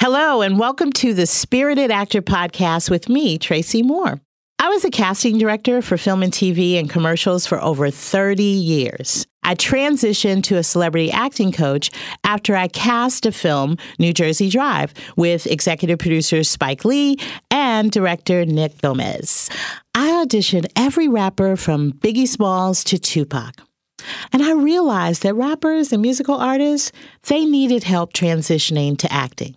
Hello, and welcome to the Spirited Actor Podcast with me, Tracy Moore. I was a casting director for film and TV and commercials for over 30 years. I transitioned to a celebrity acting coach after I cast a film, New Jersey Drive, with executive producer Spike Lee and director Nick Gomez. I auditioned every rapper from Biggie Smalls to Tupac. And I realized that rappers and musical artists, they needed help transitioning to acting.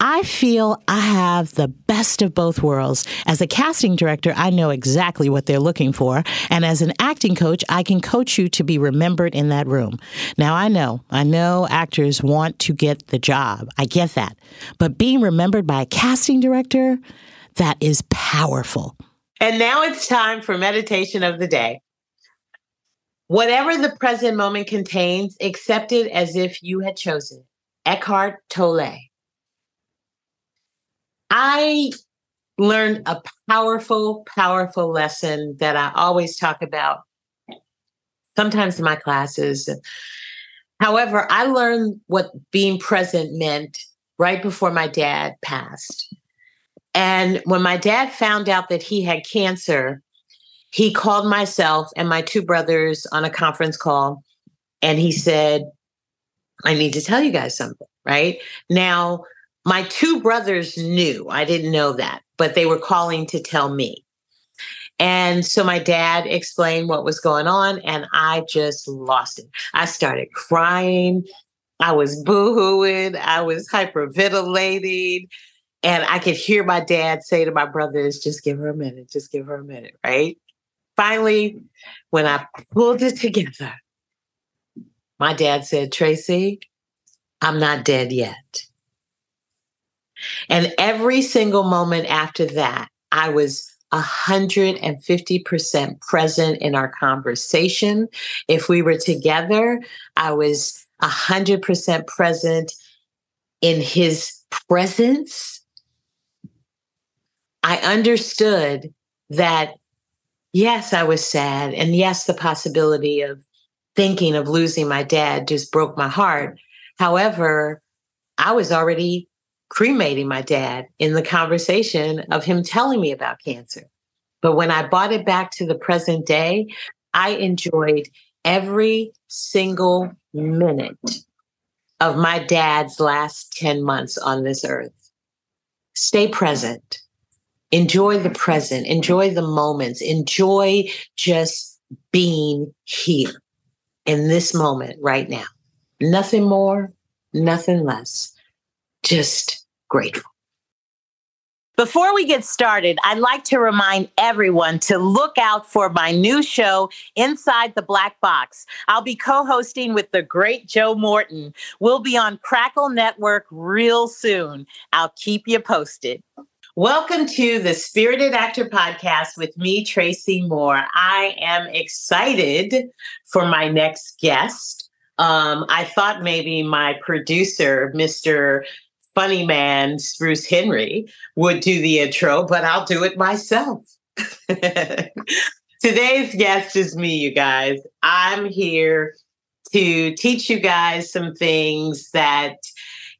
I feel I have the best of both worlds. As a casting director, I know exactly what they're looking for. And as an acting coach, I can coach you to be remembered in that room. Now, I know actors want to get the job. I get that. But being remembered by a casting director, that is powerful. And now it's time for meditation of the day. Whatever the present moment contains, accept it as if you had chosen. Eckhart Tolle. I learned a powerful, powerful lesson that I always talk about, sometimes in my classes. However, I learned what being present meant right before my dad passed. And when my dad found out that he had cancer, he called myself and my 2 brothers on a conference call, and he said, I need to tell you guys something, right? Now, my 2 brothers knew. I didn't know that, but they were calling to tell me. And so my dad explained what was going on, and I just lost it. I started crying. I was boo-hooing. I was hyperventilating. And I could hear my dad say to my brothers, just give her a minute, just give her a minute, right? Finally, when I pulled it together, my dad said, Tracy, I'm not dead yet. And every single moment after that, I was 150% present in our conversation. If we were together, I was 100% present in his presence, I understood that, yes, I was sad. And yes, the possibility of thinking of losing my dad just broke my heart. However, I was already cremating my dad in the conversation of him telling me about cancer. But when I brought it back to the present day, I enjoyed every single minute of my dad's last 10 months on this earth. Stay present. Enjoy the present. Enjoy the moments. Enjoy just being here in this moment right now. Nothing more, nothing less. Just grateful. Before we get started, I'd like to remind everyone to look out for my new show, Inside the Black Box. I'll be co-hosting with the great Joe Morton. We'll be on Crackle Network real soon. I'll keep you posted. Welcome to the Spirited Actor Podcast with me, Tracy Moore. I am excited for my next guest. I thought maybe my producer, Mr. Funny Man Spruce Henry, would do the intro, but I'll do it myself. Today's guest is me, you guys. I'm here to teach you guys some things that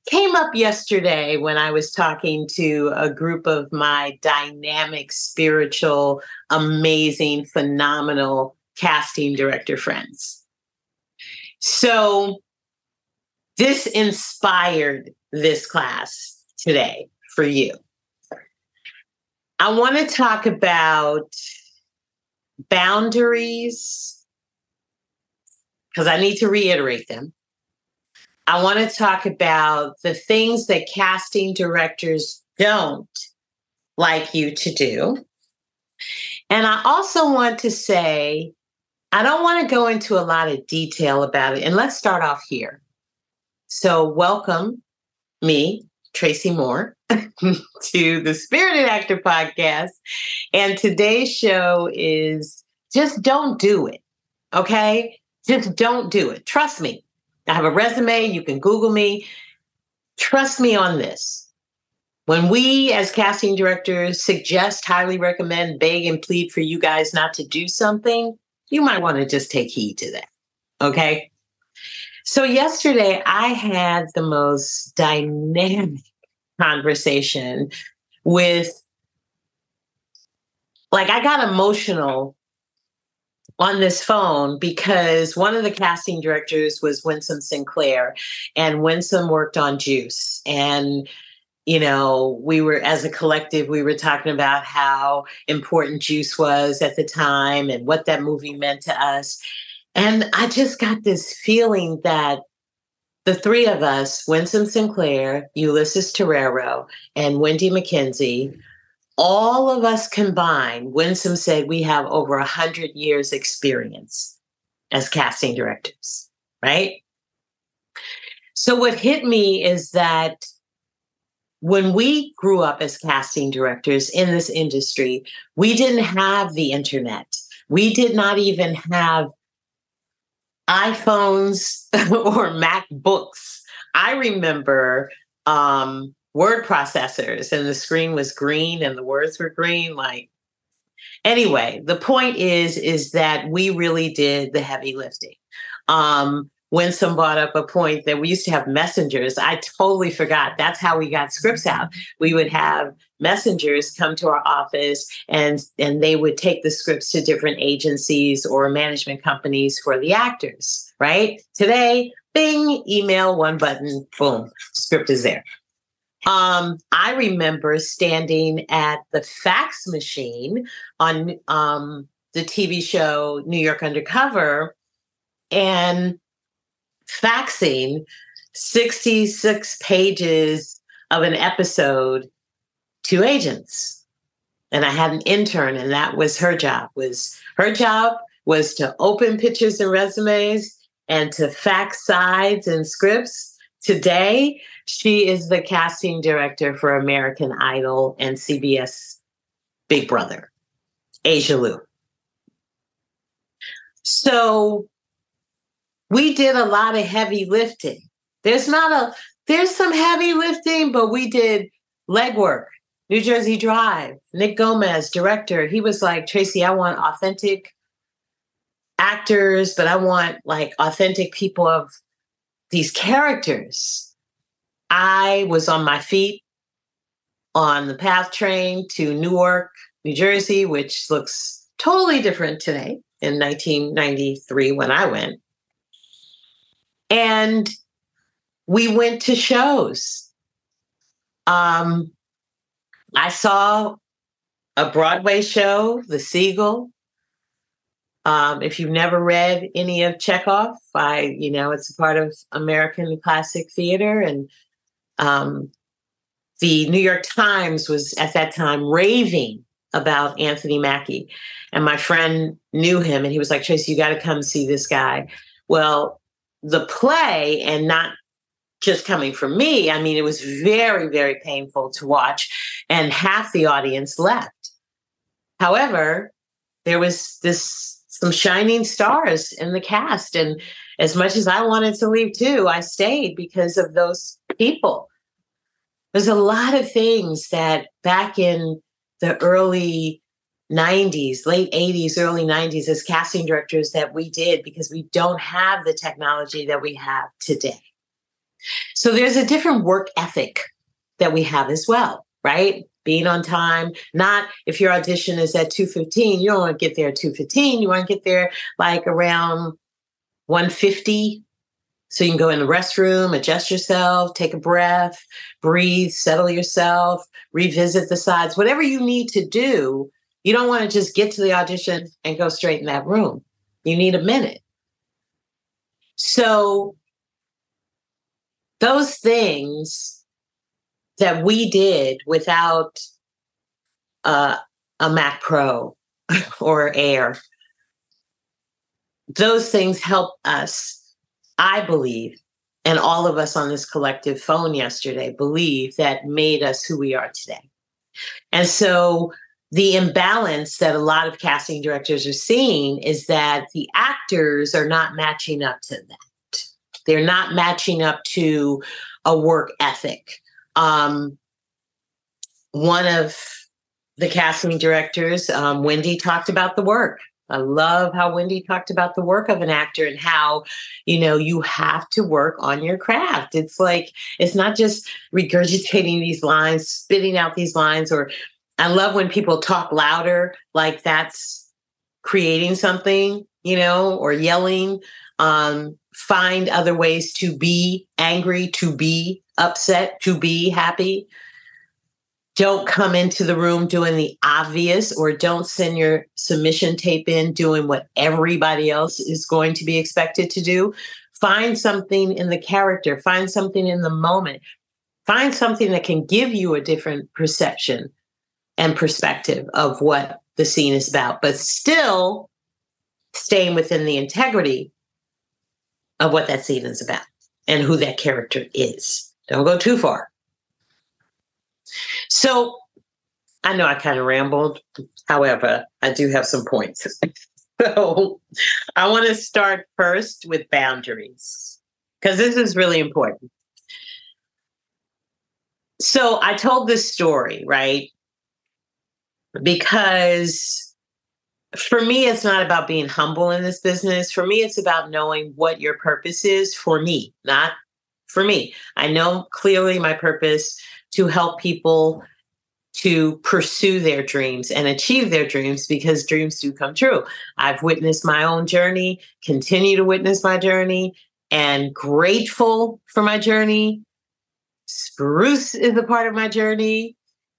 came up yesterday when I was talking to a group of my dynamic, spiritual, amazing, phenomenal casting director friends. So this inspired this class today for you. I want to talk about boundaries because I need to reiterate them. I want to talk about the things that casting directors don't like you to do. And I also want to say, I don't want to go into a lot of detail about it. And let's start off here. So welcome, me, Tracy Moore, to the Spirited Actor Podcast. And today's show is just don't do it, okay? Just don't do it. Trust me. I have a resume. You can Google me. Trust me on this. When we, as casting directors, suggest, highly recommend, beg, and plead for you guys not to do something, you might want to just take heed to that, okay? So yesterday, I had the most dynamic conversation with, like, I got emotional on this phone because one of the casting directors was Winsome Sinclair, and Winsome worked on Juice. And, you know, we were, as a collective, we were talking about how important Juice was at the time and what that movie meant to us. And I just got this feeling that the three of us, Winsome Sinclair, Ulysses Terrero, and Wendy McKenzie, all of us combined, Winsome said we have over 100 years experience as casting directors, right? So what hit me is that when we grew up as casting directors in this industry, we didn't have the internet. We did not even have iPhones or MacBooks. I remember word processors and the screen was green and the words were green. Like, anyway, the point is that we really did the heavy lifting. Winsome brought up a point that we used to have messengers. I totally forgot. That's how we got scripts out. We would have messengers come to our office and they would take the scripts to different agencies or management companies for the actors, right? Today, bing, email, one button, boom, script is there. I remember standing at the fax machine on the TV show New York Undercover and faxing 66 pages of an episode to agents. And I had an intern, and that was her job. Her job was to open pictures and resumes and to fax sides and scripts. Today, she is the casting director for American Idol and CBS Big Brother, Asia Lou. So we did a lot of heavy lifting. There's not a There's some heavy lifting, but we did legwork. New Jersey Drive, Nick Gomez, director, he was like, Tracy, I want authentic actors, but I want like authentic people of these characters. I was on my feet on the PATH train to Newark, New Jersey, which looks totally different today in 1993 when I went. And we went to shows. I saw a Broadway show, The Seagull. If you've never read any of Chekhov, it's a part of American classic theater. And the New York Times was at that time raving about Anthony Mackie. And my friend knew him and he was like, Tracy, you got to come see this guy. Well, the play, and not just coming from me, I mean, it was very, very painful to watch, and half the audience left. However, there was some shining stars in the cast, and as much as I wanted to leave too, I stayed because of those people. There's a lot of things that back in the early 90s, late 80s, early 90s as casting directors that we did because we don't have the technology that we have today. So there's a different work ethic that we have as well, right? Being on time, not if your audition is at 2:15, you don't want to get there at 2:15, you want to get there like around 1:50 so you can go in the restroom, adjust yourself, take a breath, breathe, settle yourself, revisit the sides, whatever you need to do. You don't want to just get to the audition and go straight in that room. You need a minute. So those things that we did without a Mac Pro or Air, those things help us, I believe, and all of us on this collective phone yesterday believe that made us who we are today. And so the imbalance that a lot of casting directors are seeing is that the actors are not matching up to that. They're not matching up to a work ethic. One of the casting directors, Wendy, talked about the work. I love how Wendy talked about the work of an actor and how, you have to work on your craft. It's like, it's not just regurgitating these lines, spitting out these lines, or I love when people talk louder, like that's creating something, or yelling. Find other ways to be angry, to be upset, to be happy. Don't come into the room doing the obvious, or don't send your submission tape in doing what everybody else is going to be expected to do. Find something in the character, find something in the moment, find something that can give you a different perception and perspective of what the scene is about, but still staying within the integrity of what that scene is about and who that character is. Don't go too far. So I know I kind of rambled. However, I do have some points. So I want to start first with boundaries, because this is really important. So I told this story, right? Because for me, it's not about being humble in this business. For me, it's about knowing what your purpose is for me, not for me. I know clearly my purpose to help people to pursue their dreams and achieve their dreams, because dreams do come true. I've witnessed my own journey, continue to witness my journey, and grateful for my journey. Spruce is a part of my journey.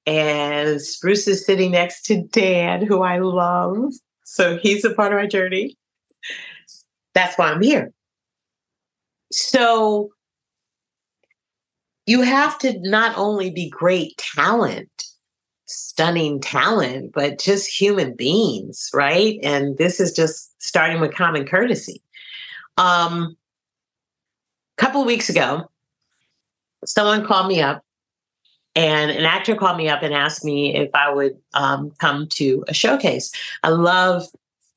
And Spruce is sitting next to Dan, who I love. So he's a part of my journey. That's why I'm here. So you have to not only be great talent, stunning talent, but just human beings, right? And this is just starting with common courtesy. A couple of weeks ago, someone called me up. And an actor called me up and asked me if I would come to a showcase. I love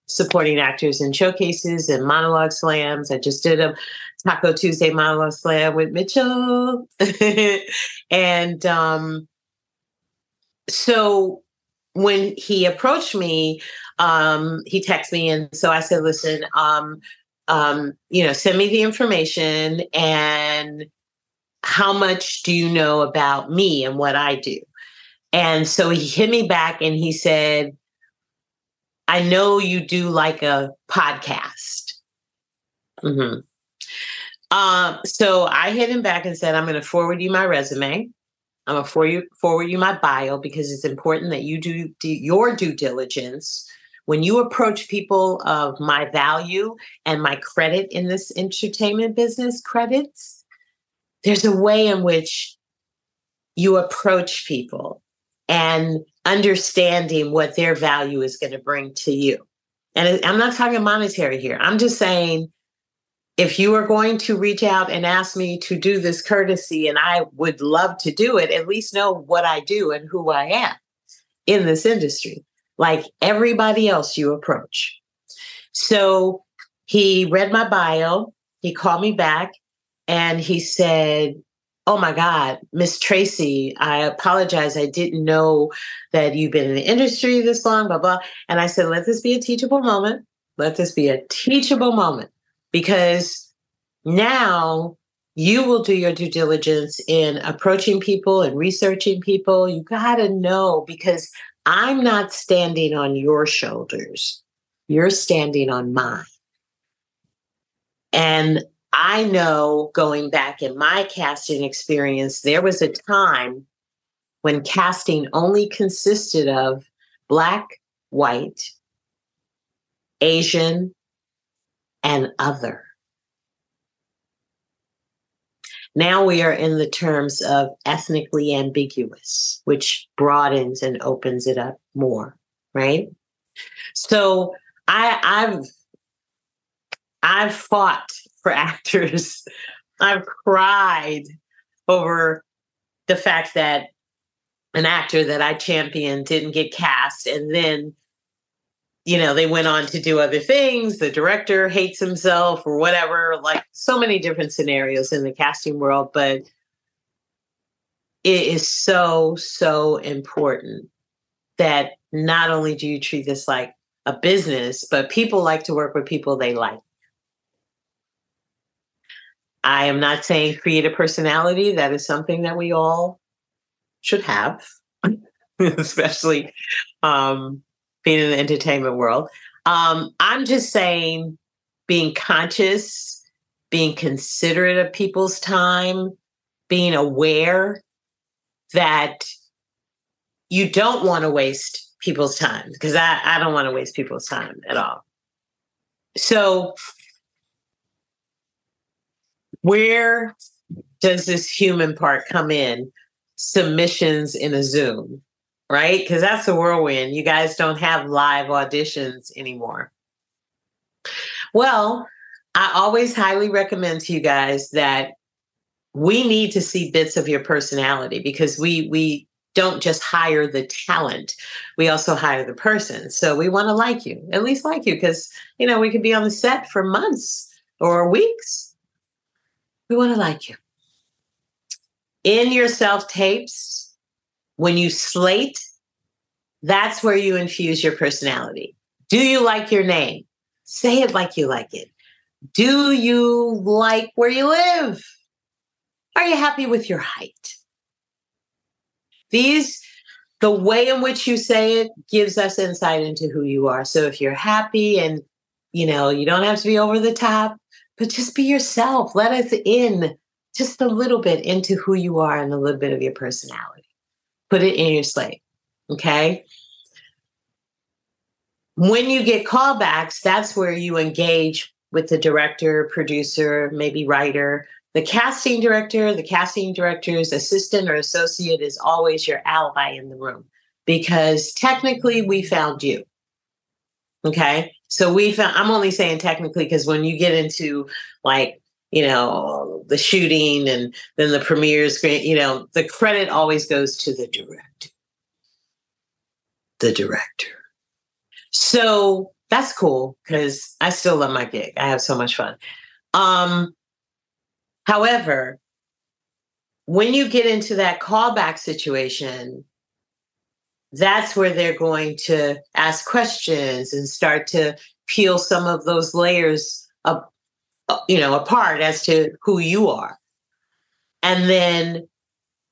supporting actors in showcases and monologue slams. I just did a Taco Tuesday monologue slam with Mitchell. And so when he approached me, he texted me. And so I said, listen, send me the information and how much do you know about me and what I do? And so he hit me back and he said, I know you do like a podcast. Mm-hmm. So I hit him back and said, I'm going to forward you my resume. I'm going to forward you my bio, because it's important that you do your due diligence. When you approach people of my value and my credit in this entertainment business, credits, there's a way in which you approach people and understanding what their value is going to bring to you. And I'm not talking monetary here. I'm just saying, if you are going to reach out and ask me to do this courtesy, and I would love to do it, at least know what I do and who I am in this industry, like everybody else you approach. So he read my bio, he called me back, and he said, oh my God, Miss Tracy, I apologize. I didn't know that you've been in the industry this long, blah, blah. And I said, let this be a teachable moment. Let this be a teachable moment. Because now you will do your due diligence in approaching people and researching people. You got to know, because I'm not standing on your shoulders. You're standing on mine. And I know, going back in my casting experience, there was a time when casting only consisted of Black, white, Asian, and other. Now we are in the terms of ethnically ambiguous, which broadens and opens it up more, right? So I've fought for actors. I've cried over the fact that an actor that I championed didn't get cast, and then they went on to do other things. The director hates himself or whatever, like so many different scenarios in the casting world. But it is so, so important that not only do you treat this like a business, but people like to work with people they like. I am not saying create a personality. That is something that we all should have, especially, being in the entertainment world. I'm just saying, being conscious, being considerate of people's time, being aware that you don't want to waste people's time, because I don't want to waste people's time at all. So where does this human part come in? Submissions in a Zoom. Right? Because that's the whirlwind. You guys don't have live auditions anymore. Well, I always highly recommend to you guys that we need to see bits of your personality, because we don't just hire the talent. We also hire the person. So we want to like you, at least like you, because, we could be on the set for months or weeks. We want to like you. In your self-tapes, when you slate, that's where you infuse your personality. Do you like your name? Say it like you like it. Do you like where you live? Are you happy with your height? The way in which you say it gives us insight into who you are. So if you're happy and, you don't have to be over the top, but just be yourself. Let us in just a little bit into who you are and a little bit of your personality. Put it in your slate, okay? When you get callbacks, that's where you engage with the director, producer, maybe writer. The casting director, the casting director's assistant or associate is always your ally in the room, because technically we found you, okay? So I'm only saying technically, because when you get into the shooting and then the premiere screen, the credit always goes to the director. So that's cool because I still love my gig. I have so much fun. However, when you get into that callback situation, that's where they're going to ask questions and start to peel some of those layers up, you know, apart as to who you are. And then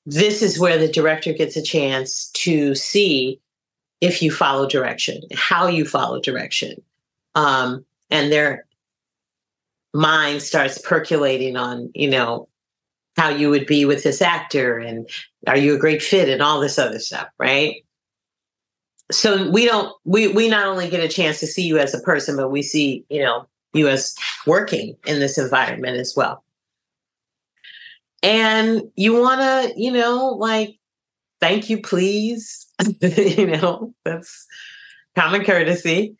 this is where the director gets a chance to see if you follow direction, how you follow direction. And their mind starts percolating on, you know, how you would be with this actor and are you a great fit and all this other stuff, right? So we not only get a chance to see you as a person, but we see, you know, you as working in this environment as well. And you want to, you know, like, thank you, please. You know, that's common courtesy.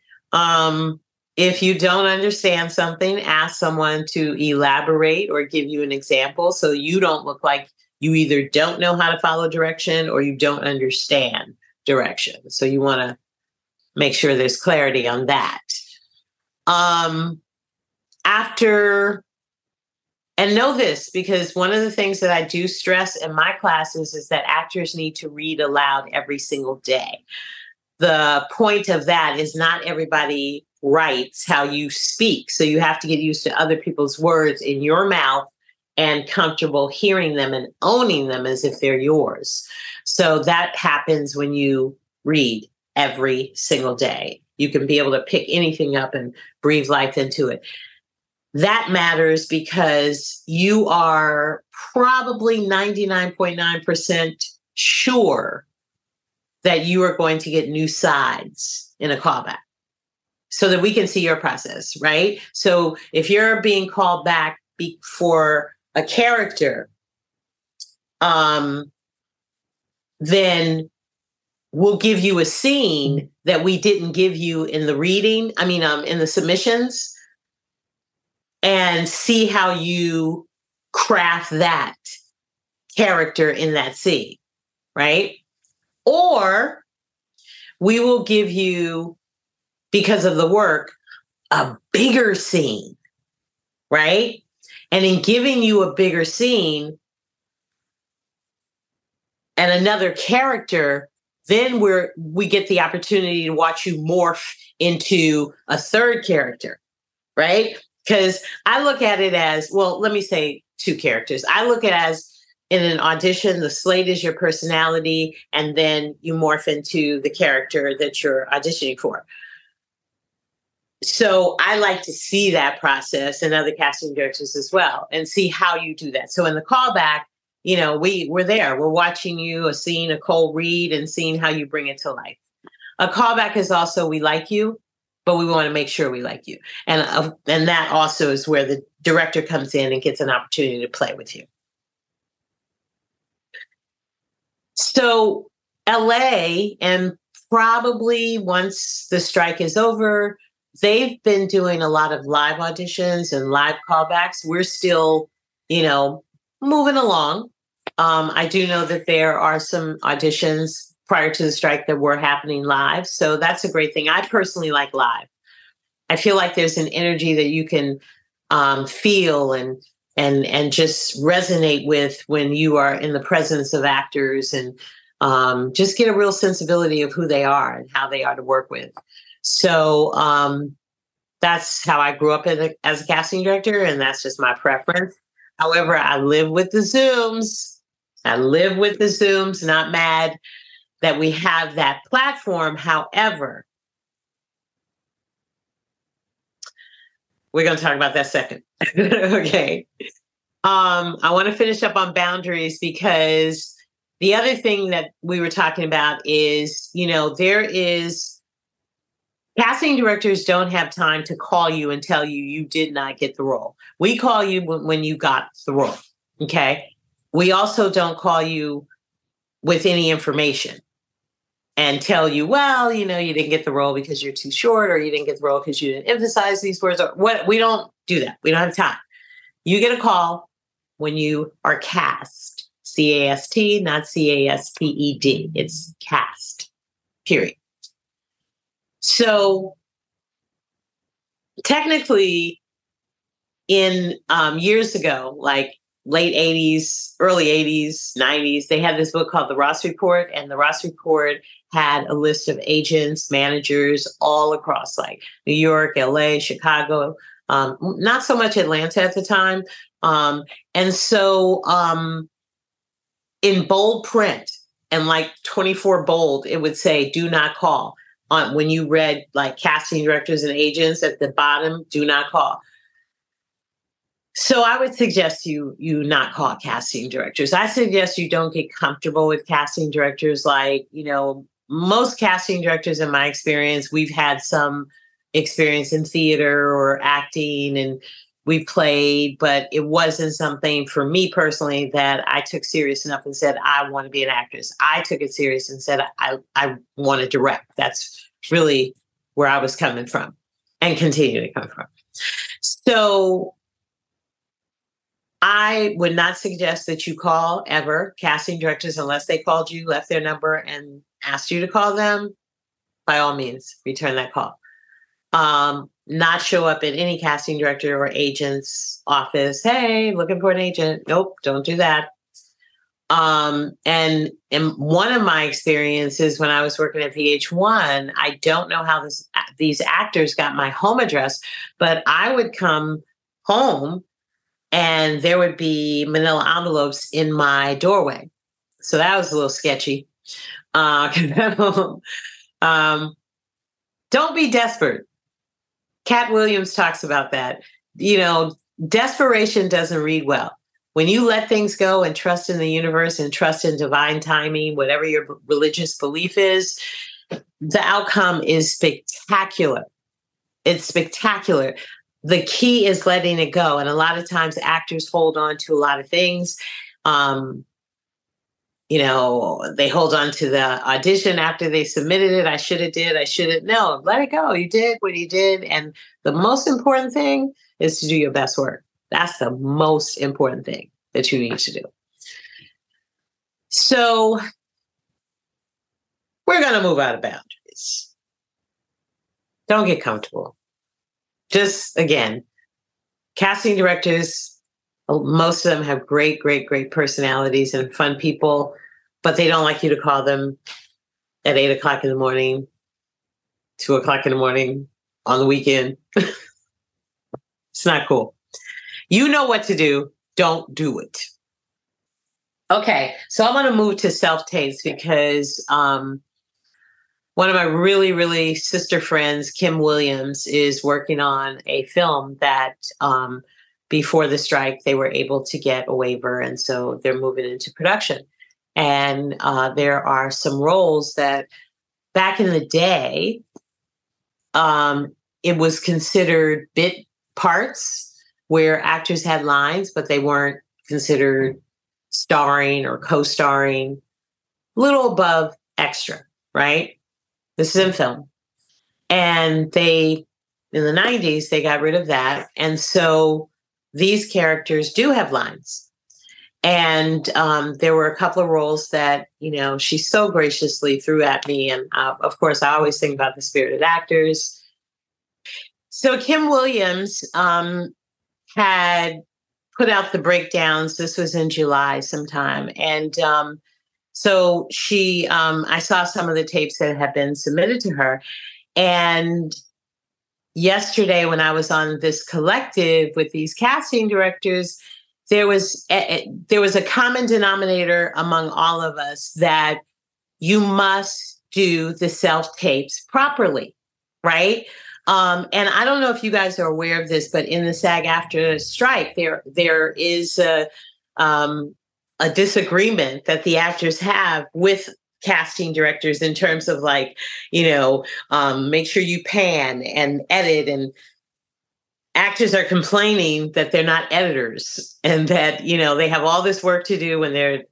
If you don't understand something, ask someone to elaborate or give you an example so you don't look like you either don't know how to follow direction or you don't understand direction. So you want to make sure there's clarity on that. And know this, because one of the things that I do stress in my classes is that actors need to read aloud every single day. The point of that is not everybody writes how you speak. So you have to get used to other people's words in your mouth and comfortable hearing them and owning them as if they're yours. So that happens when you read every single day. You can be able to pick anything up and breathe life into it. That matters because you are probably 99.9% sure that you are going to get new sides in a callback so that we can see your process, right? So if you're being called back for a character, then we'll give you a scene that we didn't give you in the reading, in the submissions, and see how you craft that character in that scene, right? Or we will give you, because of the work, a bigger scene, right? And in giving you a bigger scene and another character, then we get the opportunity to watch you morph into a third character, right? Because I look at it as, well, let me say two characters. I look at it as in an audition, the slate is your personality, and then you morph into the character that you're auditioning for. So I like to see that process and other casting directors as well and see how you do that. So in the callback, you know, we're there. We're watching you, seeing a cold read and seeing how you bring it to life. A callback is also, we like you, but we want to make sure we like you. And that also is where the director comes in and gets an opportunity to play with you. So LA, and probably once the strike is over, they've been doing a lot of live auditions and live callbacks. We're still, you know, moving along. I do know that there are some auditions prior to the strike that were happening live. So that's a great thing. I personally like live. I feel like there's an energy that you can feel and just resonate with when you are in the presence of actors and just get a real sensibility of who they are and how they are to work with. So that's how I grew up as a casting director, and that's just my preference. However, I live with the Zooms. Not mad that we have that platform. However, we're going to talk about that second. Okay. I want to finish up on boundaries because the other thing that we were talking about is, you know, casting directors don't have time to call you and tell you you did not get the role. We call you when you got the role, okay? We also don't call you with any information and tell you, well, you know, you didn't get the role because you're too short, or you didn't get the role because you didn't emphasize these words. We don't do that. We don't have time. You get a call when you are cast. C-A-S-T, not C-A-S-P-E-D. It's cast, period. So technically in years ago, like late 80s, early 80s, 90s, they had this book called The Ross Report. And The Ross Report had a list of agents, managers all across like New York, LA, Chicago, not so much Atlanta at the time. And so in bold print and like 24 bold, it would say, do not call. When you read like casting directors and agents at the bottom, do not call. So I would suggest you not call casting directors. I suggest you don't get comfortable with casting directors. Like, you know, most casting directors in my experience, we've had some experience in theater or acting and we played, but it wasn't something for me personally that I took serious enough and said, I want to be an actress. I took it serious and said, I want to direct. That's really where I was coming from and continue to come from. So I would not suggest that you call ever casting directors unless they called you, left their number, and asked you to call them. By all means, return that call. Not show up at any casting director or agent's office. Hey, looking for an agent. Nope, don't do that. And one of my experiences when I was working at VH1, I don't know how these actors got my home address, but I would come home and there would be manila envelopes in my doorway. So that was a little sketchy. Don't be desperate. Cat Williams talks about that. You know, desperation doesn't read well. When you let things go and trust in the universe and trust in divine timing, whatever your religious belief is, the outcome is spectacular. It's spectacular. The key is letting it go. And a lot of times actors hold on to a lot of things. You know, they hold on to the audition after they submitted it. I should have. No, let it go. You did what you did. And the most important thing is to do your best work. That's the most important thing that you need to do. So we're going to move out of boundaries. Don't get comfortable. Just again, casting directors, most of them have great, great, great personalities and fun people, but they don't like you to call them at 8 o'clock in the morning, 2 o'clock in the morning, on the weekend. It's not cool. You know what to do. Don't do it. Okay. So I'm going to move to self-tapes because, one of my really, really sister friends, Kim Williams, is working on a film that before the strike, they were able to get a waiver. And so they're moving into production. And there are some roles that back in the day, it was considered bit parts where actors had lines, but they weren't considered starring or co-starring, little above extra, right? This is in film. And they, in the 90s, they got rid of that. And so these characters do have lines. And there were a couple of roles that, you know, she so graciously threw at me. And of course, I always think about the spirited actors. So Kim Williams had put out the breakdowns. This was in July sometime. And so she, I saw some of the tapes that have been submitted to her. And yesterday when I was on this collective with these casting directors, there was a common denominator among all of us that you must do the self-tapes properly, right? And I don't know if you guys are aware of this, but in the SAG-AFTRA strike, there is a disagreement that the actors have with casting directors in terms of like, you know, make sure you pan and edit, and actors are complaining that they're not editors and that, you know, they have all this work to do when they're,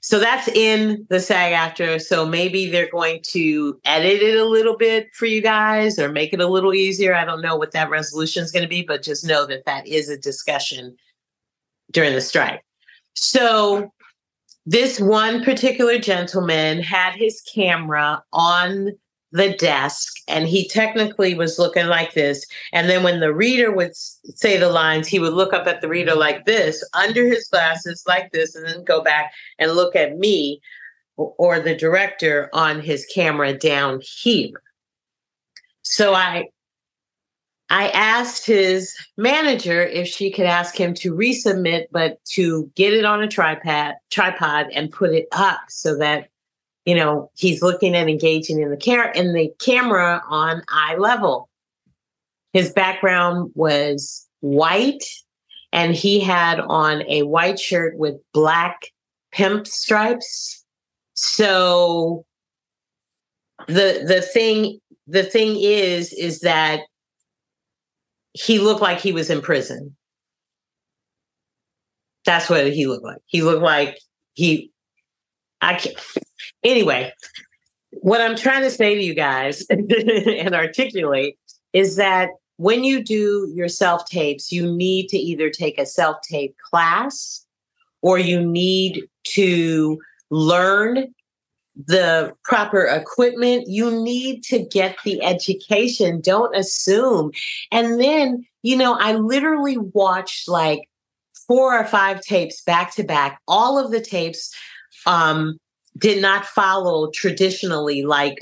so that's in the SAG-AFTRA. So maybe they're going to edit it a little bit for you guys or make it a little easier. I don't know what that resolution is going to be, but just know that that is a discussion during the strike. So this one particular gentleman had his camera on the desk, and he technically was looking like this. And then when the reader would say the lines, he would look up at the reader like this, under his glasses like this, and then go back and look at me or the director on his camera down here. So I asked his manager if she could ask him to resubmit, but to get it on a tripod and put it up so that, you know, he's looking and engaging in the camera on eye level. His background was white, and he had on a white shirt with black pimp stripes. So the thing is that he looked like he was in prison. That's what he looked like. He looked like he, I can't. Anyway, what I'm trying to say to you guys and articulate is that when you do your self-tapes, you need to either take a self-tape class, or you need to learn the proper equipment. You need to get the education. Don't assume. And then, you know, I literally watched like 4 or 5 tapes back to back. All of the tapes did not follow traditionally, like,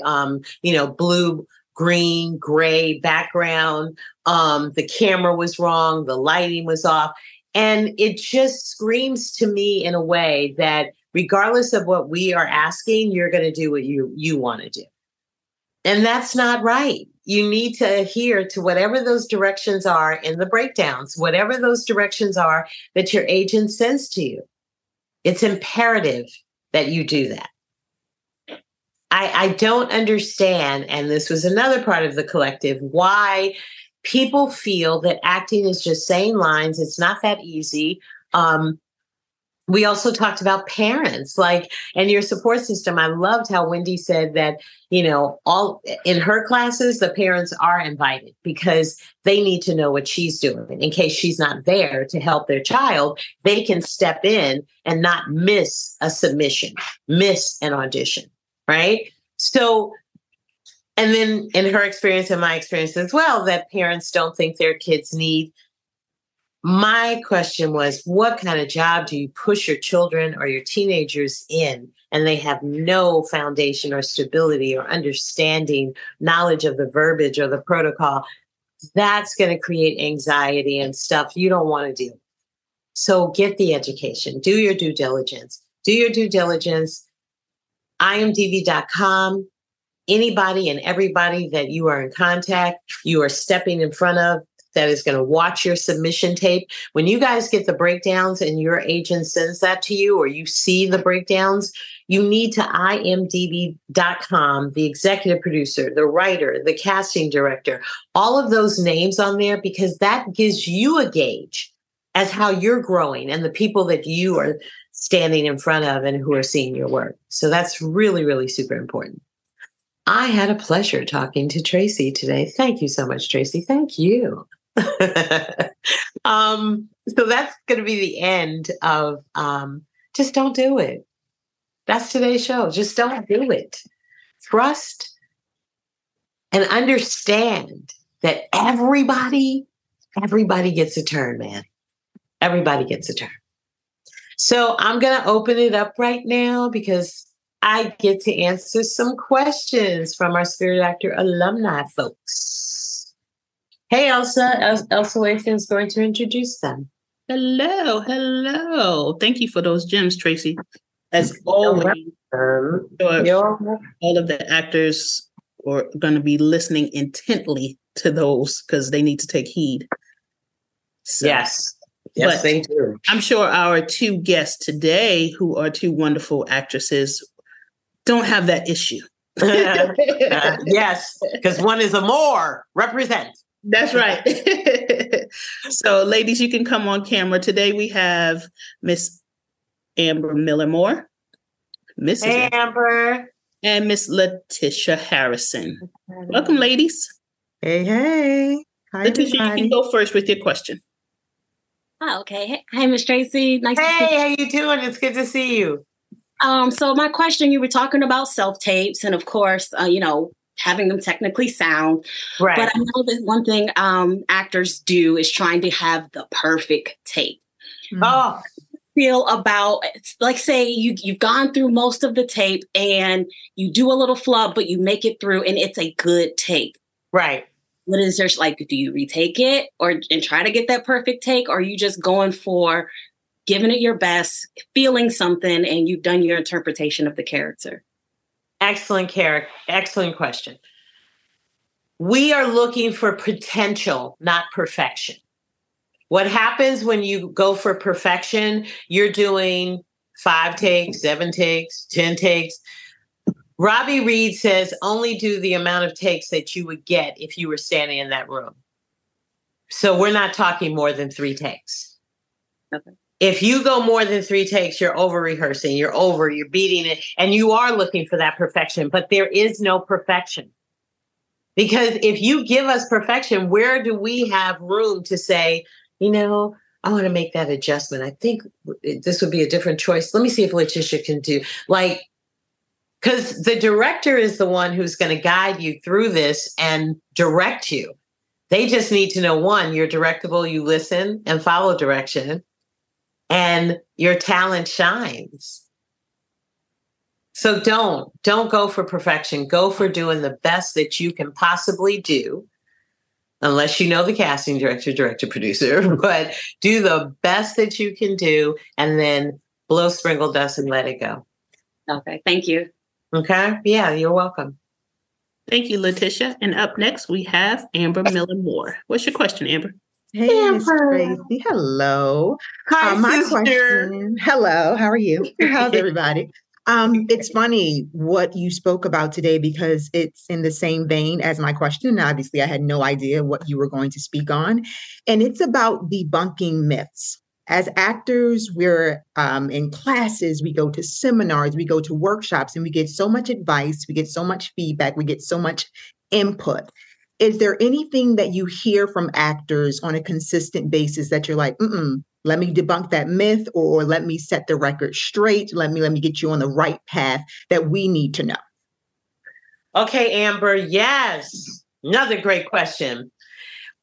you know, blue, green, gray background. The camera was wrong. The lighting was off. And it just screams to me in a way that regardless of what we are asking, you're going to do what you want to do. And that's not right. You need to adhere to whatever those directions are in the breakdowns, whatever those directions are that your agent sends to you. It's imperative that you do that. I don't understand, and this was another part of the collective, why people feel that acting is just saying lines. It's not that easy. We also talked about parents, like, and your support system. I loved how Wendy said that, you know, all in her classes, the parents are invited because they need to know what she's doing. In case she's not there to help their child, they can step in and not miss a submission, miss an audition, right? So, and then in her experience and my experience as well, that parents don't think their kids need. My question was, what kind of job do you push your children or your teenagers in, and they have no foundation or stability or understanding, knowledge of the verbiage or the protocol? That's going to create anxiety and stuff you don't want to do. So get the education. Do your due diligence. Do your due diligence. IMDb.com. Anybody and everybody that you are in contact, you are stepping in front of, that is going to watch your submission tape. When you guys get the breakdowns and your agent sends that to you, or you see the breakdowns, you need to imdb.com, the executive producer, the writer, the casting director, all of those names on there, because that gives you a gauge as how you're growing and the people that you are standing in front of and who are seeing your work. So that's really, really super important. I had a pleasure talking to Tracy today. Thank you so much, Tracy. Thank you. So that's going to be the end of just don't do it. That's today's show. Just don't do it. Trust and understand that everybody gets a turn, man. Everybody gets a turn. So I'm going to open it up right now because I get to answer some questions from our Spirit Actor alumni folks. Hey, Elsa. Elsa Wakefield is going to introduce them. Hello. Hello. Thank you for those gems, Tracy. As always, all of the actors are going to be listening intently to those because they need to take heed. So, yes. Yes, they do. I'm sure our 2 guests today, who are 2 wonderful actresses, don't have that issue. Yes, because one is a Moore. Represent. That's right. So, ladies, you can come on camera. Today we have Miss Amber Millermore, Mrs. Hey, Amber, and Miss Letitia Harrison. Welcome, ladies. Hey, hey. Hi, Letitia, everybody. You can go first with your question. Oh, okay. Hey, Miss Tracy. Nice to see you. Hey, how you doing? It's good to see you. So my question, you were talking about self-tapes, and of course, you know, having them technically sound. Right. But I know that one thing actors do is trying to have the perfect take. Oh. Feel about, like, say you've gone through most of the tape and you do a little flub, but you make it through and it's a good tape. Right. What is there, like, do you retake it and try to get that perfect take? Or are you just going for giving it your best, feeling something, and you've done your interpretation of the character? Excellent question. We are looking for potential, not perfection. What happens when you go for perfection, you're doing 5 takes, 7 takes, 10 takes. Robbie Reed says only do the amount of takes that you would get if you were standing in that room. So we're not talking more than 3 takes. Okay. If you go more than 3 takes, you're over-rehearsing, you're beating it, and you are looking for that perfection, but there is no perfection. Because if you give us perfection, where do we have room to say, you know, I want to make that adjustment. I think this would be a different choice. Let me see if Letitia can do, like, because the director is the one who's going to guide you through this and direct you. They just need to know, one, you're directable, you listen and follow direction, and your talent shines. So don't go for perfection. Go for doing the best that you can possibly do. Unless you know the casting director, producer, but do the best that you can do and then blow sprinkle dust and let it go. Okay. Thank you. Okay. Yeah, you're welcome. Thank you, Letitia. And up next, we have Amber Millermore. What's your question, Amber? Hey, Miss Tracy. Hello. Hi, sister. Question, hello. How are you? How's everybody? It's funny what you spoke about today because it's in the same vein as my question. Obviously, I had no idea what you were going to speak on. And it's about debunking myths. As actors, we're in classes, we go to seminars, we go to workshops, and we get so much advice, we get so much feedback, we get so much input. Is there anything that you hear from actors on a consistent basis that you're like, let me debunk that myth, or let me set the record straight. Let me get you on the right path that we need to know. Okay, Amber. Yes. Another great question.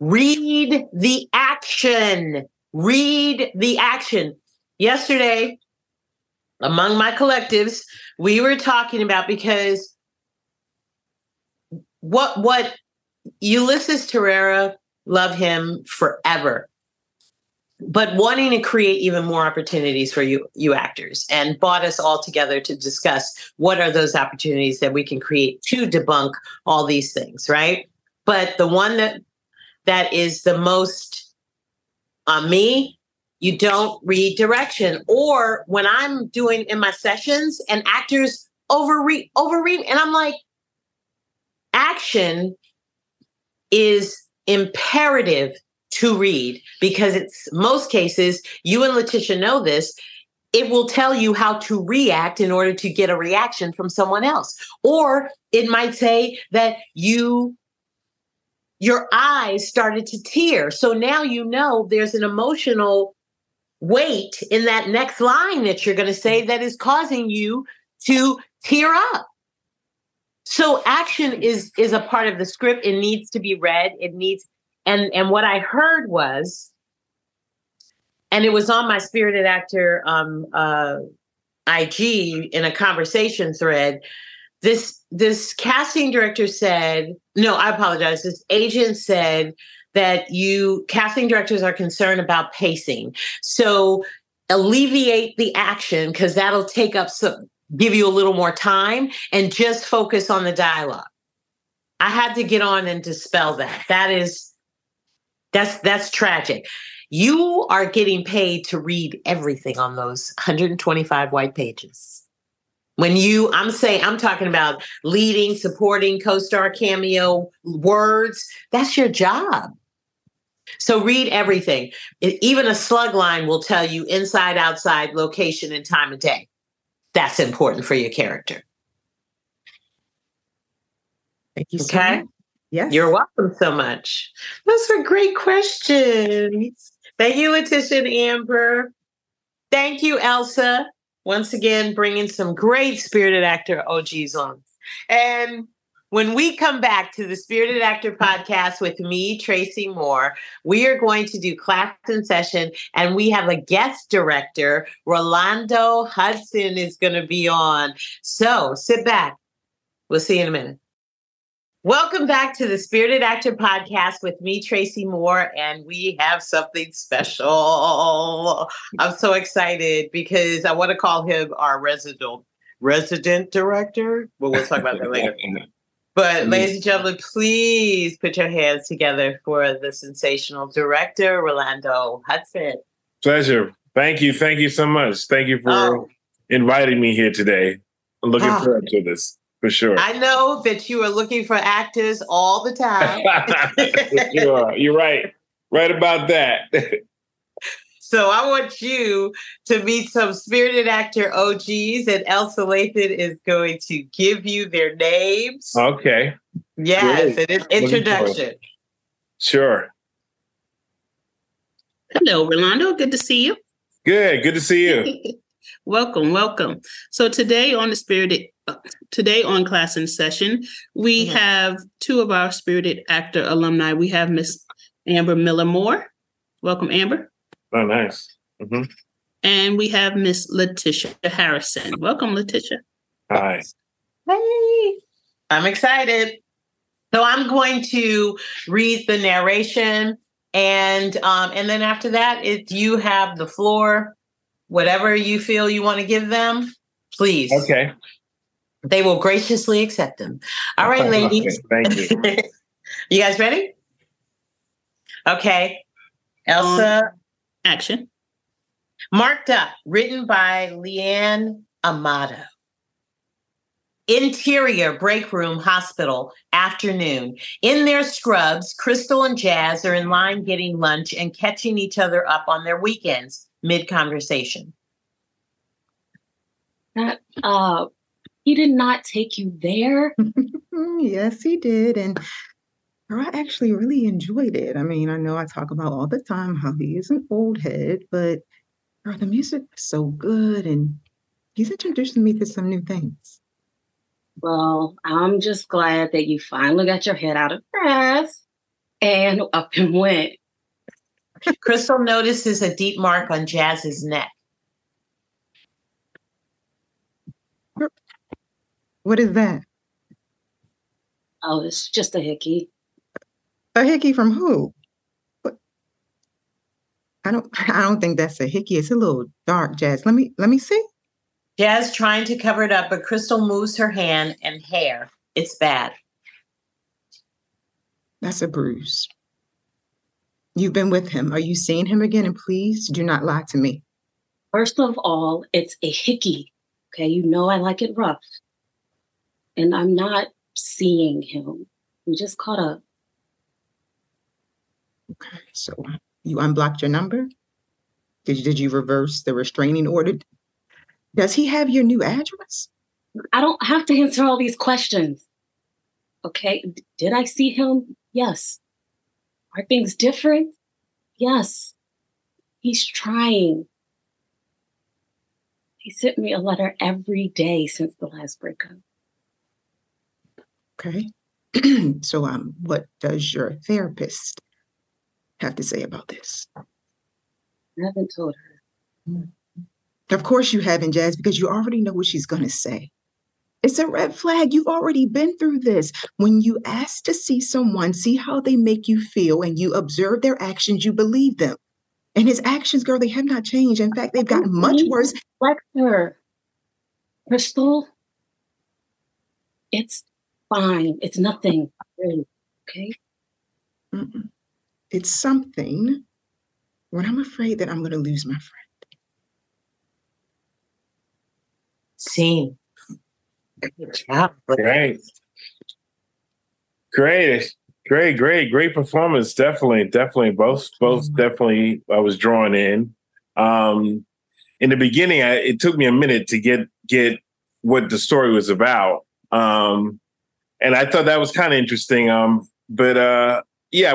Read the action. Read the action. Yesterday, among my collectives, we were talking about, because what Ulysses Terrera, love him forever, but wanting to create even more opportunities for you actors, and brought us all together to discuss what are those opportunities that we can create to debunk all these things, right? But the one that is the most on me, you don't read direction. Or when I'm doing in my sessions and actors overread, and I'm like, action is imperative to read, because it's most cases, you and Letitia know this, it will tell you how to react in order to get a reaction from someone else. Or it might say that your eyes started to tear. So now you know there's an emotional weight in that next line that you're going to say that is causing you to tear up. So action is a part of the script. It needs to be read. It needs. And what I heard was, and it was on my Spirited Actor IG in a conversation thread, this casting director said, no, I apologize, this agent said that casting directors are concerned about pacing. So alleviate the action, because that'll take up give you a little more time, and just focus on the dialogue. I had to get on and dispel that. That's tragic. You are getting paid to read everything on those 125 white pages. When I'm talking about leading, supporting, co-star, cameo, words, that's your job. So read everything. Even a slug line will tell you inside, outside, location, and time of day. That's important for your character. Thank you so much. Yes. You're welcome so much. Those were great questions. Thank you, Letitia and Amber. Thank you, Elsa. Once again, bringing some great Spirited Actor OGs on. And When we come back to the Spirited Actor podcast with me, Tracy Moore, we are going to do Clapton Session, and we have a guest director. Rolando Hudson is going to be on. So sit back. We'll see you in a minute. Welcome back to the Spirited Actor podcast with me, Tracy Moore, and we have something special. I'm so excited because I want to call him our resident director, but we'll talk about that later. But ladies and gentlemen, please put your hands together for the sensational director, Rolando Hudson. Pleasure. Thank you. Thank you so much. Thank you for inviting me here today. I'm looking forward to this. For sure. I know that you are looking for actors all the time. You are. You're right. Right about that. So I want you to meet some Spirited Actor OGs, and Elsa Lathan is going to give you their names. Okay. Yes, and an introduction. Sure. Hello, Rolando. Good to see you. Good. Good to see you. Welcome, welcome. So today on Class in Session, we have two of our Spirited Actor alumni. We have Miss Amber Millermore. Welcome, Amber. Oh, nice. Mm-hmm. And we have Miss Letitia Harrison. Welcome, Letitia. Hi. Hey. I'm excited. So I'm going to read the narration, and then after that, you have the floor. Whatever you feel you want to give them, please. Okay. They will graciously accept them. All right, ladies. Okay, thank you. You guys ready? Okay. Elsa. Action. Marked Up, written by Leanne Amato. Interior break room hospital, afternoon. In their scrubs, Crystal and Jazz are in line getting lunch and catching each other up on their weekends. Mid-conversation. That, he did not take you there? Yes, he did. And I actually really enjoyed it. I mean, I know I talk about all the time how he is an old head, but the music is so good, and he's introducing me to some new things. Well, I'm just glad that you finally got your head out of breath and up and went. Crystal notices a deep mark on Jazz's neck. What is that? Oh, it's just a hickey. A hickey from who? What? I don't think that's a hickey. It's a little dark, Jazz. Let me see. Jazz trying to cover it up, but Crystal moves her hand and hair. It's bad. That's a bruise. You've been with him. Are you seeing him again? And please do not lie to me. First of all, it's a hickey. Okay, you know I like it rough. And I'm not seeing him. We just caught up. Okay, so you unblocked your number? Did you reverse the restraining order? Does he have your new address? I don't have to answer all these questions. Okay, did I see him? Yes. Are things different? Yes. He's trying. He sent me a letter every day since the last breakup. Okay. So what does your therapist have to say about this? I haven't told her. Of course you haven't, Jazz, because you already know what she's going to say. It's a red flag. You've already been through this. When you ask to see someone, see how they make you feel, and you observe their actions, you believe them. And his actions, girl, they have not changed. In fact, they've gotten much worse. Lecture. Crystal, it's fine. It's nothing. Okay? Mm-mm. It's something when I'm afraid that I'm going to lose my friend. Same. Good job. Great performance. Definitely. Both definitely I was drawn in. In the beginning, it took me a minute to get what the story was about. And I thought that was kind of interesting. But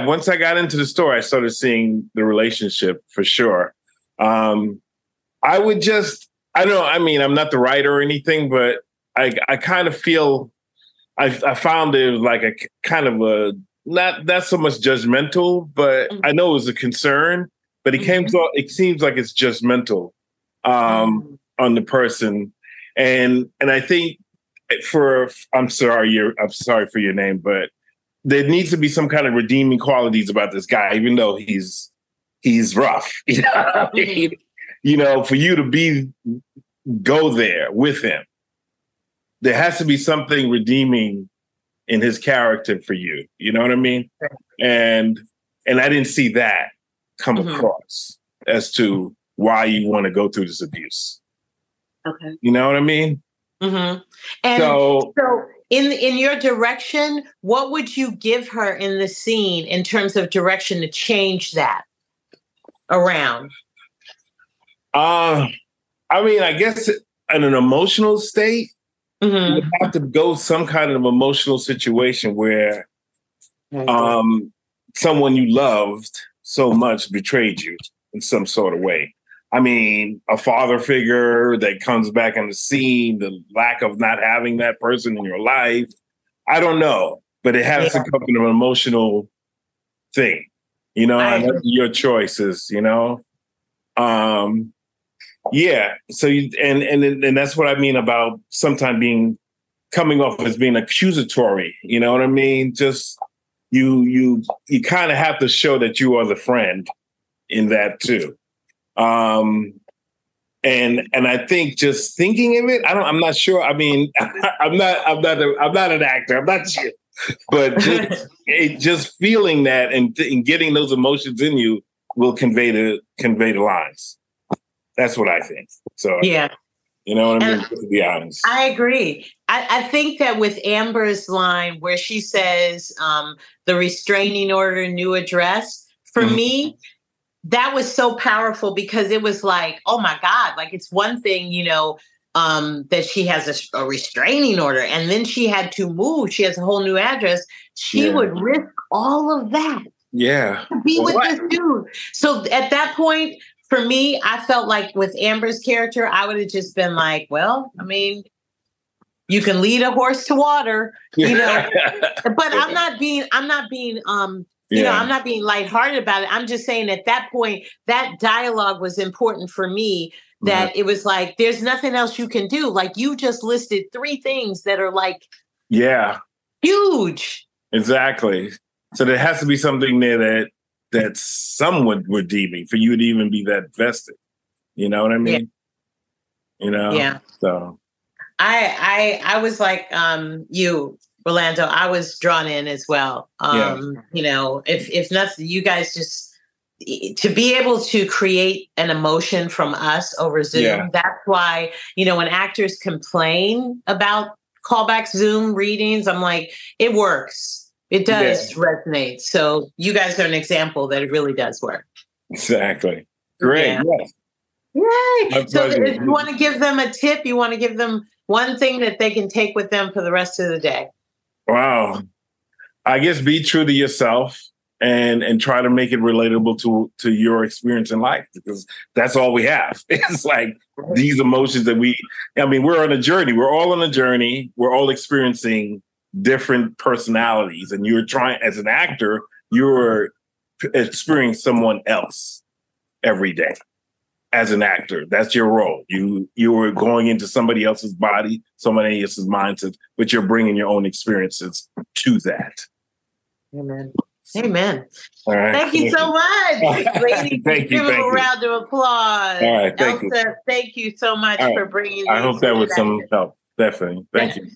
once I got into the story, I started seeing the relationship for sure. I don't know. I mean, I'm not the writer or anything, but I kind of feel I found it was like a kind of a, not so much judgmental, but I know it was a concern, but it came to, it seems like it's judgmental on the person. And I think for, I'm sorry for your name, but there needs to be some kind of redeeming qualities about this guy, even though he's rough, you know what I mean? You know, for you to go there with him, there has to be something redeeming in his character for you. You know what I mean? And I didn't see that come across as to why you want to go through this abuse. Okay. You know what I mean? Mm-hmm. And so in your direction, what would you give her in the scene in terms of direction to change that around? I mean, I guess in an emotional state, you would have to go some kind of emotional situation where someone you loved so much betrayed you in some sort of way. I mean, a father figure that comes back on the scene, the lack of not having that person in your life. I don't know, but it has to come from an emotional thing, you know, and that's your choices, you know? Yeah. So, and that's what I mean about sometimes coming off as being accusatory. You know what I mean? Just you kind of have to show that you are the friend in that too. And I think just thinking of it, I'm not sure. I mean, I'm not an actor. I'm not you, but just, just feeling that and getting those emotions in you will convey the lines. That's what I think. So, yeah, you know what I mean? To be honest. I agree. I think that with Amber's line where she says the restraining order, new address, for me, that was so powerful because it was like, oh, my God, like it's one thing, you know, that she has a restraining order and then she had to move. She has a whole new address. She would risk all of that. Yeah. To be with this dude. So at that point, for me, I felt like with Amber's character, I would have just been like, well, I mean, you can lead a horse to water, you know, but I'm not being lighthearted about it. I'm just saying at that point, that dialogue was important for me, that it was like, there's nothing else you can do. Like you just listed three things that are like, huge. Exactly. So there has to be something there that's somewhat redeeming for you to even be that vested. You know what I mean? Yeah. You know? Yeah. So I was like, you, Rolando, I was drawn in as well. You know, if nothing, you guys just, to be able to create an emotion from us over Zoom, that's why, you know, when actors complain about callback Zoom readings, I'm like, it works. It does resonate. So you guys are an example that it really does work. Exactly. Great. Yeah. Yes. Yay. So if you want to give them a tip, you want to give them one thing that they can take with them for the rest of the day. Wow. I guess be true to yourself and try to make it relatable to your experience in life, because that's all we have. It's like these emotions that we're on a journey. We're all on a journey. We're all experiencing different personalities, and you're trying, as an actor, you're experiencing someone else every day. As an actor, that's your role. You are going into somebody else's body, somebody else's mindset, but you're bringing your own experiences to that. Amen. All right. Thank you so much. Ladies, give a round of applause. All right. Thank you so much for bringing. I hope that was some help. Definitely. Thank you.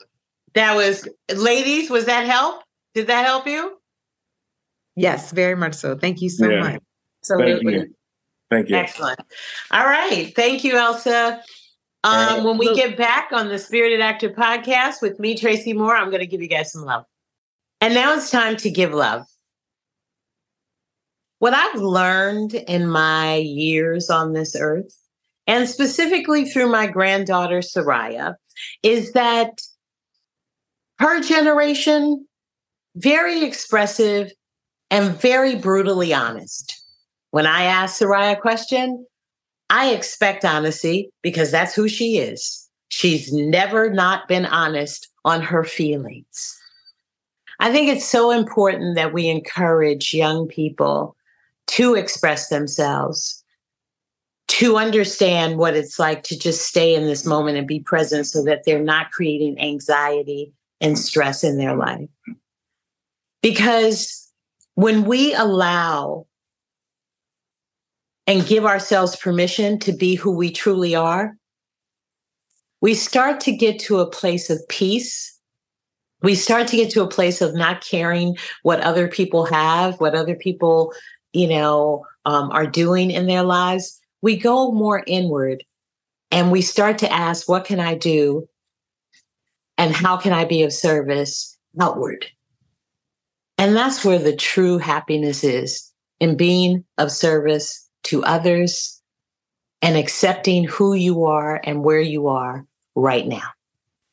That was, ladies, was that help? Did that help you? Yes, very much so. Thank you so much. Absolutely. Thank you. Excellent. All right. Thank you, Elsa. When we get back on the Spirited Actor podcast with me, Tracy Moore, I'm going to give you guys some love. And now it's time to give love. What I've learned in my years on this earth, and specifically through my granddaughter, Soraya, is that her generation, very expressive and very brutally honest. When I ask Soraya a question, I expect honesty because that's who she is. She's never not been honest on her feelings. I think it's so important that we encourage young people to express themselves, to understand what it's like to just stay in this moment and be present so that they're not creating anxiety and stress in their life. Because when we allow and give ourselves permission to be who we truly are, we start to get to a place of peace. We start to get to a place of not caring what other people have, what other people, are doing in their lives. We go more inward and we start to ask, what can I do? And how can I be of service outward? And that's where the true happiness is, in being of service to others and accepting who you are and where you are right now.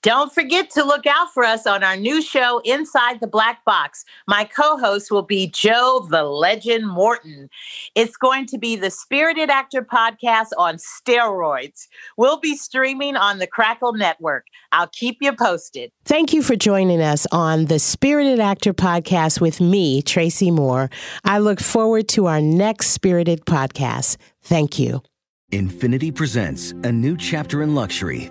Don't forget to look out for us on our new show, Inside the Black Box. My co-host will be Joe the Legend Morton. It's going to be the Spirited Actor podcast on steroids. We'll be streaming on the Crackle Network. I'll keep you posted. Thank you for joining us on the Spirited Actor podcast with me, Tracy Moore. I look forward to our next Spirited podcast. Thank you. Infiniti presents a new chapter in luxury.